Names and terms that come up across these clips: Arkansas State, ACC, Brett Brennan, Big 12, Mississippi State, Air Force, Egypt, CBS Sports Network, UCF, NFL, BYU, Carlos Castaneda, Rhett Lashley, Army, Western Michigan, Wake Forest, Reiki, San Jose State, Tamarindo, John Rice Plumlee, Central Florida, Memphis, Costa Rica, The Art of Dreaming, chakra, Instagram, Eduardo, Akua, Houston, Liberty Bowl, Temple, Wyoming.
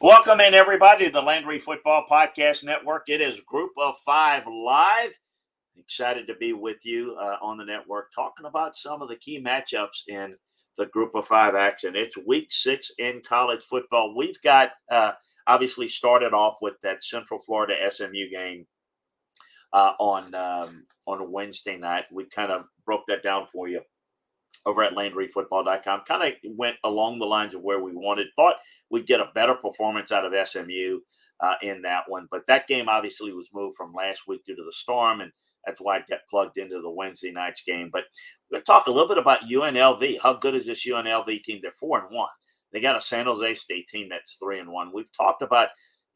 Welcome in, everybody, to the Landry Football Podcast Network. It is Group of Five Live. Excited to be with you on the network, talking about some of the key matchups in the Group of Five action. It's Week 6 in college football. We've got, obviously, started off with that Central Florida SMU game on Wednesday night. We kind of broke that down for you over at LandryFootball.com, kind of went along the lines of where we wanted. Thought we'd get a better performance out of SMU in that one. But that game obviously was moved from last week due to the storm, and that's why it got plugged into the Wednesday night's game. But we'll talk a little bit about UNLV. How good is this UNLV team? They're 4-1. They got a San Jose State team that's 3-1. We've talked about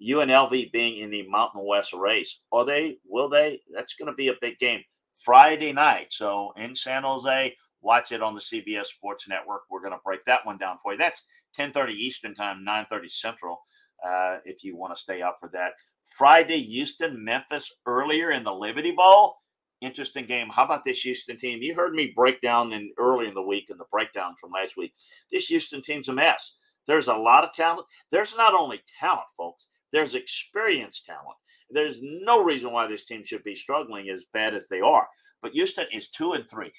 UNLV being in the Mountain West race. Are they? Will they? That's going to be a big game Friday night. So in San Jose, watch it on the CBS Sports Network. We're going to break that one down for you. That's 10:30 Eastern time, 9:30 Central, if you want to stay up for that. Friday, Houston, Memphis, earlier in the Liberty Bowl. Interesting game. How about this Houston team? You heard me break down early in the week in the breakdown from last week. This Houston team's a mess. There's a lot of talent. There's not only talent, folks. There's experienced talent. There's no reason why this team should be struggling as bad as they are. But Houston is 2-3.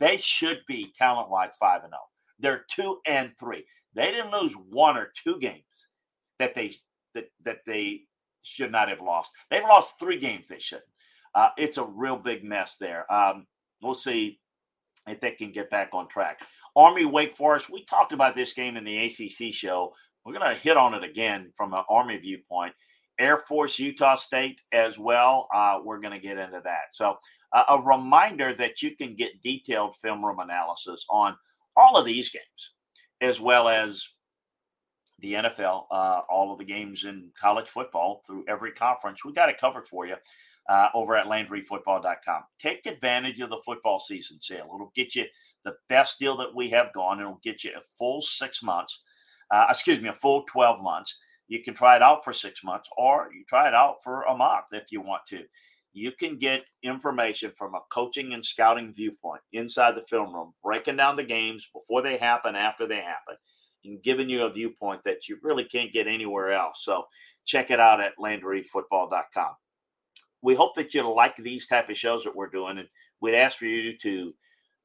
They should be talent-wise 5-0. They're 2-3. They didn't lose one or two games that they should not have lost. They've lost three games they shouldn't. It's a real big mess there. We'll see if they can get back on track. Army, Wake Forest. We talked about this game in the ACC show. We're going to hit on it again from an Army viewpoint. Air Force, Utah State as well. We're going to get into that. So a reminder that you can get detailed film room analysis on all of these games, as well as the NFL, all of the games in college football through every conference. We got it covered for you over at LandryFootball.com. Take advantage of the football season sale. It'll get you the best deal that we have gone. It'll get you a full 6 months, a full 12 months. You can try it out for 6 months, or you try it out for a month if you want to. You can get information from a coaching and scouting viewpoint inside the film room, breaking down the games before they happen, after they happen, and giving you a viewpoint that you really can't get anywhere else. So check it out at LandryFootball.com. We hope that you like these type of shows that we're doing, and we'd ask for you to,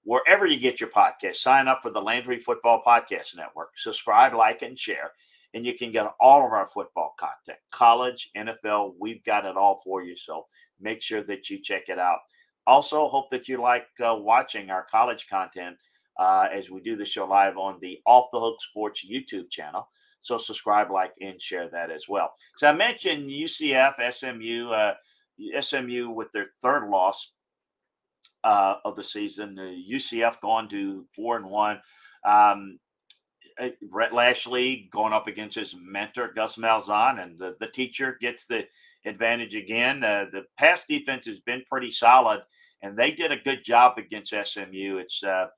wherever you get your podcast, sign up for the Landry Football Podcast Network, subscribe, like, and share. And you can get all of our football content, college, NFL. We've got it all for you, so make sure that you check it out. Also, hope that you like watching our college content as we do the show live on the Off the Hook Sports YouTube channel. So subscribe, like, and share that as well. So I mentioned UCF, SMU with their third loss of the season. UCF gone to 4-1. Rhett Lashley going up against his mentor, Gus Malzahn, and the teacher gets the advantage again. The pass defense has been pretty solid, and they did a good job against SMU. It's, a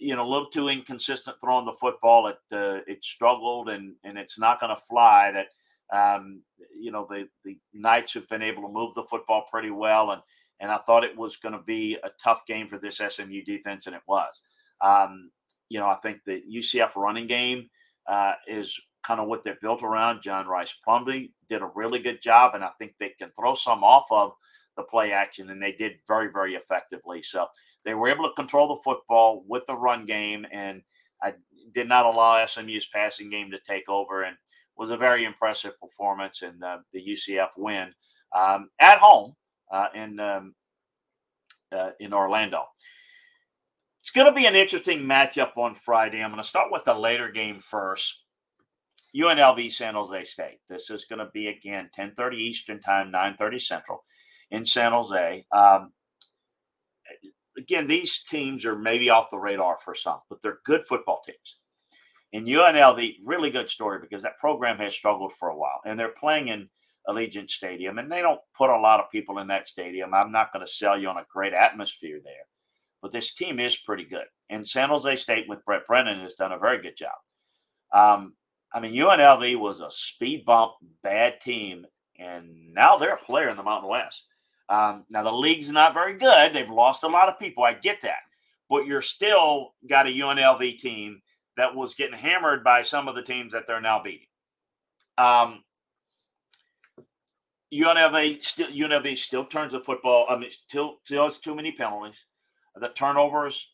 little too inconsistent throwing the football. It struggled, and it's not going to fly. That, the Knights have been able to move the football pretty well, and I thought it was going to be a tough game for this SMU defense, and it was. I think the UCF running game is kind of what they're built around. John Rice Plumlee did a really good job, and I think they can throw some off of the play action, and they did very, very effectively. So they were able to control the football with the run game, and I did not allow SMU's passing game to take over, and was a very impressive performance in the UCF win at home in Orlando. It's going to be an interesting matchup on Friday. I'm going to start with the later game first. UNLV, San Jose State. This is going to be, again, 10:30 Eastern time, 9:30 Central in San Jose. Again, these teams are maybe off the radar for some, but they're good football teams. And UNLV, really good story because that program has struggled for a while. And they're playing in Allegiant Stadium, and they don't put a lot of people in that stadium. I'm not going to sell you on a great atmosphere there. But this team is pretty good. And San Jose State with Brett Brennan has done a very good job. UNLV was a speed bump, bad team, and now they're a player in the Mountain West. Now, the league's not very good. They've lost a lot of people. I get that. But you're still got a UNLV team that was getting hammered by some of the teams that they're now beating. UNLV still turns the football. I mean, still has too many penalties. The turnovers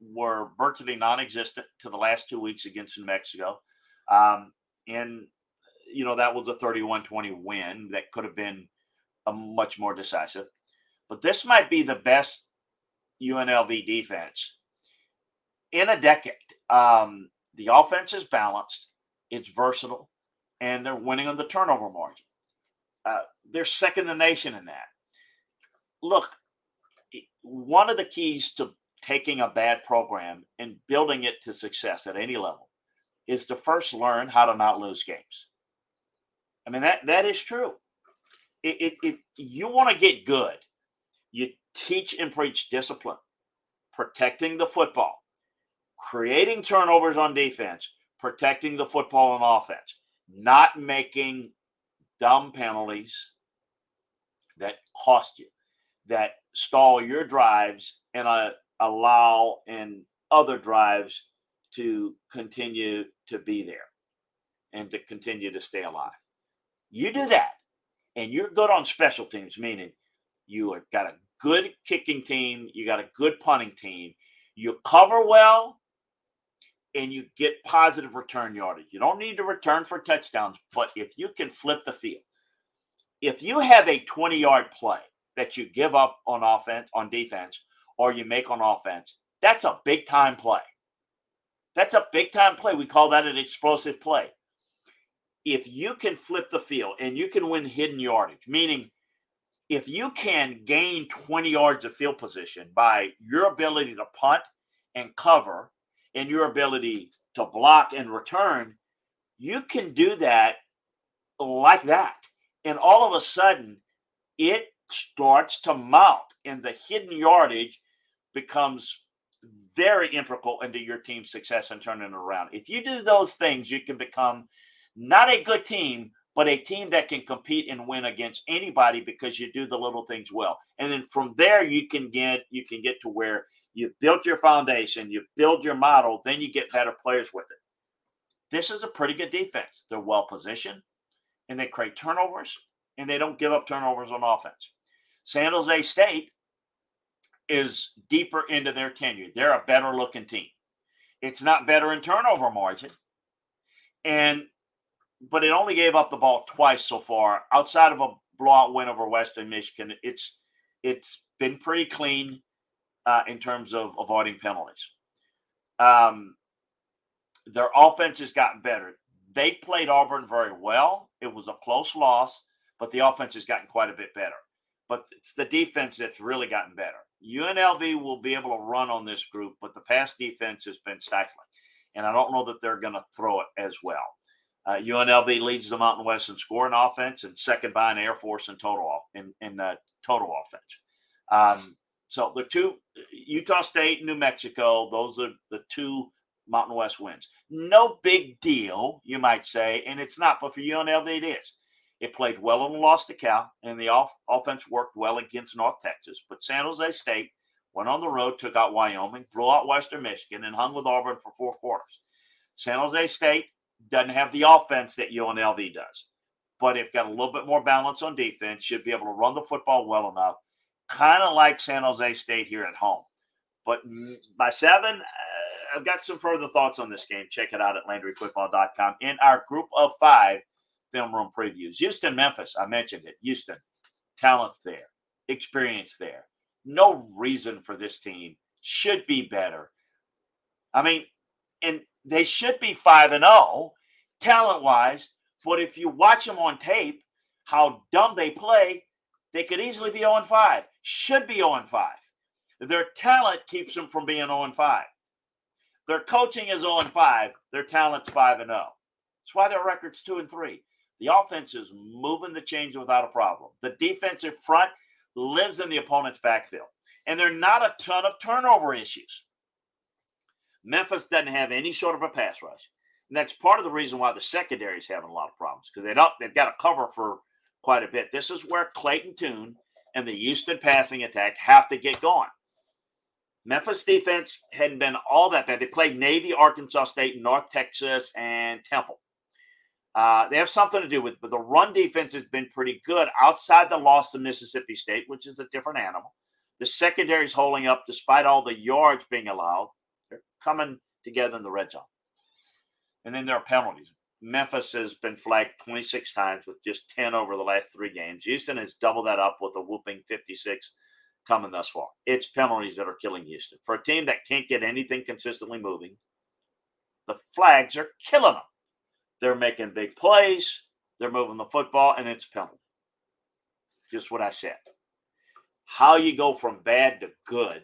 were virtually non-existent to the last 2 weeks against New Mexico. And, you know, that was a 31-20 win that could have been a much more decisive. But this might be the best UNLV defense in a decade. The offense is balanced. It's versatile. And they're winning on the turnover margin. They're second in the nation in that. Look, one of the keys to taking a bad program and building it to success at any level is to first learn how to not lose games. I mean, that is true. You want to get good. You teach and preach discipline, protecting the football, creating turnovers on defense, protecting the football on offense, not making dumb penalties that cost you, that stall your drives and allow and other drives to continue to be there and to continue to stay alive. You do that, and you're good on special teams, meaning you have got a good kicking team, you got a good punting team, you cover well, and you get positive return yardage. You don't need to return for touchdowns, but if you can flip the field, if you have a 20-yard play that you give up on offense, on defense, or you make on offense, that's a big-time play. That's a big-time play. We call that an explosive play. If you can flip the field and you can win hidden yardage, meaning if you can gain 20 yards of field position by your ability to punt and cover and your ability to block and return, you can do that like that. And all of a sudden, it starts to mount, and the hidden yardage becomes very integral into your team's success and turning it around. If you do those things, you can become not a good team, but a team that can compete and win against anybody because you do the little things well. And then from there, you can get to where you've built your foundation, you've built your model, then you get better players with it. This is a pretty good defense. They're well-positioned, and they create turnovers, and they don't give up turnovers on offense. San Jose State is deeper into their tenure. They're a better-looking team. It's not better in turnover margin, but it only gave up the ball twice so far. Outside of a blowout win over Western Michigan, it's been pretty clean in terms of avoiding penalties. Their offense has gotten better. They played Auburn very well. It was a close loss, but the offense has gotten quite a bit better. But it's the defense that's really gotten better. UNLV will be able to run on this group, but the pass defense has been stifling. And I don't know that they're going to throw it as well. UNLV leads the Mountain West in scoring offense and second behind Air Force in total offense. So the two, Utah State, New Mexico, those are the two Mountain West wins. No big deal, you might say, and it's not, but for UNLV it is. It played well and lost to Cal, and the offense worked well against North Texas. But San Jose State went on the road, took out Wyoming, blew out Western Michigan, and hung with Auburn for four quarters. San Jose State doesn't have the offense that UNLV does, but they've got a little bit more balance on defense, should be able to run the football well enough, kind of like San Jose State here at home. But by 7, I've got some further thoughts on this game. Check it out at LandryFootball.com. In our group of 5 film room previews, Houston, Memphis, I mentioned it. Houston, talent's there, experience there. No reason for this team. Should be better. I mean, and they should be 5-0 talent-wise, but if you watch them on tape, how dumb they play, they could easily be 0-5, should be 0-5. Their talent keeps them from being 0-5. Their coaching is 0-5. Their talent's 5-0. That's why their record's 2-3. The offense is moving the chains without a problem. The defensive front lives in the opponent's backfield, and there are not a ton of turnover issues. Memphis doesn't have any sort of a pass rush, and that's part of the reason why the secondary is having a lot of problems because they've got to cover for quite a bit. This is where Clayton Tune and the Houston passing attack have to get going. Memphis defense hadn't been all that bad. They played Navy, Arkansas State, North Texas, and Temple. They have something to do with it, but the run defense has been pretty good outside the loss to Mississippi State, which is a different animal. The secondary is holding up despite all the yards being allowed. They're coming together in the red zone. And then there are penalties. Memphis has been flagged 26 times with just 10 over the last three games. Houston has doubled that up with a whooping 56 coming thus far. It's penalties that are killing Houston. For a team that can't get anything consistently moving, the flags are killing them. They're making big plays. They're moving the football, and it's penalty. Just what I said. How you go from bad to good,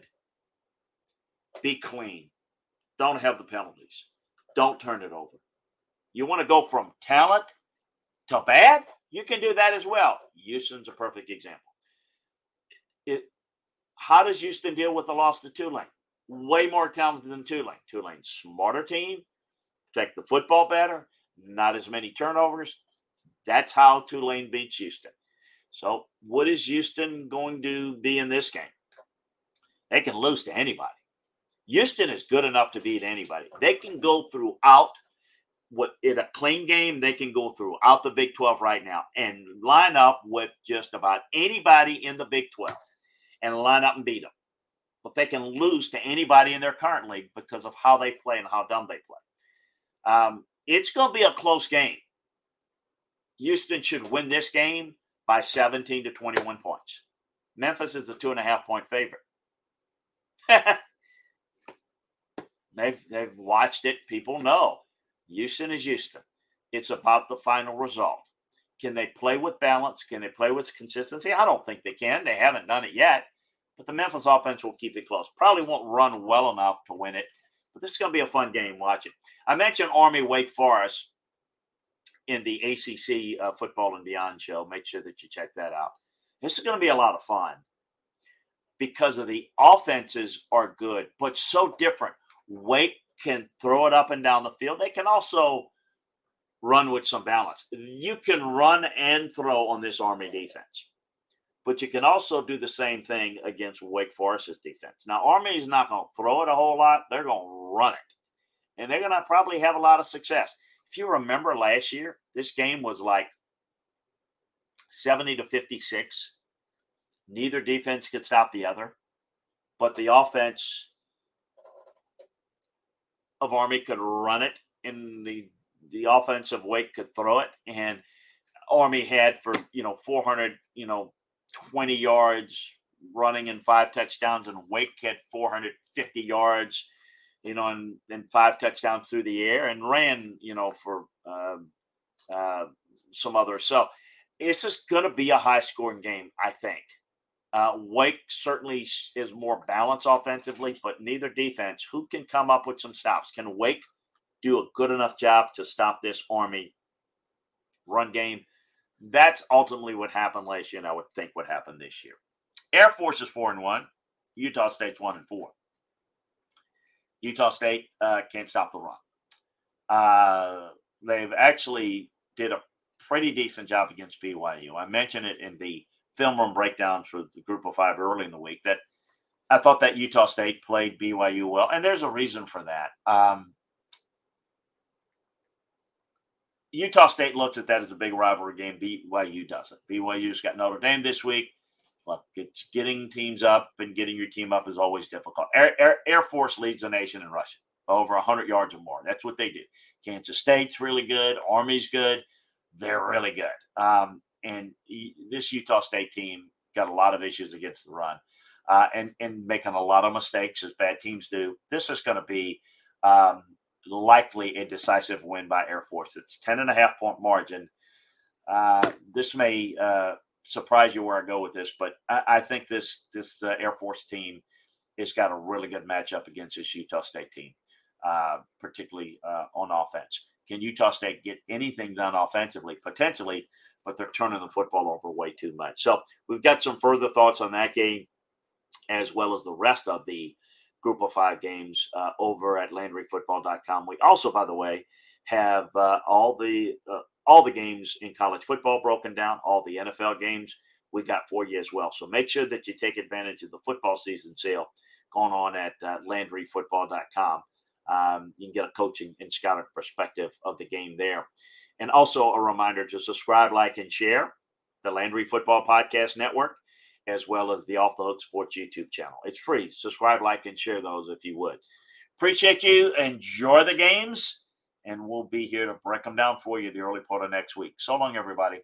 be clean. Don't have the penalties. Don't turn it over. You want to go from talent to bad? You can do that as well. Houston's a perfect example. How does Houston deal with the loss to Tulane? Way more talented than Tulane. Tulane's smarter team, protect the football better, not as many turnovers. That's how Tulane beats Houston. So what is Houston going to be in this game? They can lose to anybody. Houston is good enough to beat anybody. They can go throughout in a clean game. They can go throughout the Big 12 right now and line up with just about anybody in the Big 12 and line up and beat them. But they can lose to anybody in their current league because of how they play and how dumb they play. It's going to be a close game. Houston should win this game by 17 to 21 points. Memphis is the 2.5-point favorite. They've watched it. People know. Houston is Houston. It's about the final result. Can they play with balance? Can they play with consistency? I don't think they can. They haven't done it yet. But the Memphis offense will keep it close. Probably won't run well enough to win it. But this is going to be a fun game. Watch it. I mentioned Army Wake Forest in the ACC Football and Beyond show. Make sure that you check that out. This is going to be a lot of fun because of the offenses are good, but so different. Wake can throw it up and down the field. They can also run with some balance. You can run and throw on this Army defense, but you can also do the same thing against Wake Forest's defense. Now, Army is not going to throw it a whole lot. They're going to run it, and they're going to probably have a lot of success. If you remember last year, this game was like 70 to 56. Neither defense could stop the other, but the offense of Army could run it, and the offense of Wake could throw it, and Army had 420 yards running and 5 touchdowns, and Wake had 450 yards, and 5 touchdowns through the air, and ran, for some others. So this is going to be a high-scoring game, I think. Wake certainly is more balanced offensively, but neither defense. Who can come up with some stops? Can Wake do a good enough job to stop this Army run game? That's ultimately what happened last year, and I would think what happened this year. Air Force is 4-1. Utah State's 1-4. Utah State can't stop the run. They've actually did a pretty decent job against BYU. I mentioned it in the film room breakdowns for the group of 5 early in the week that I thought that Utah State played BYU well. And there's a reason for that. Utah State looks at that as a big rivalry game. BYU doesn't. BYU's got Notre Dame this week. Look, it's getting teams up and getting your team up is always difficult. Air Force leads the nation in rushing, over 100 yards or more. That's what they do. Kansas State's really good. Army's good. They're really good. And this Utah State team got a lot of issues against the run and making a lot of mistakes as bad teams do. This is going to be likely a decisive win by Air Force. It's 10.5-point margin. This may surprise you where I go with this, but I think this Air Force team has got a really good matchup against this Utah State team, particularly on offense. Can Utah State get anything done offensively? Potentially, but they're turning the football over way too much. So we've got some further thoughts on that game as well as the rest of the group of 5 games over at LandryFootball.com. We also, by the way, have all the games in college football broken down, all the NFL games we got for you as well. So make sure that you take advantage of the football season sale going on at LandryFootball.com. You can get a coaching and scouting perspective of the game there. And also a reminder to subscribe, like, and share the Landry Football Podcast Network, as well as the Off the Hook Sports YouTube channel. It's free. Subscribe, like, and share those if you would. Appreciate you. Enjoy the games. And we'll be here to break them down for you the early part of next week. So long, everybody.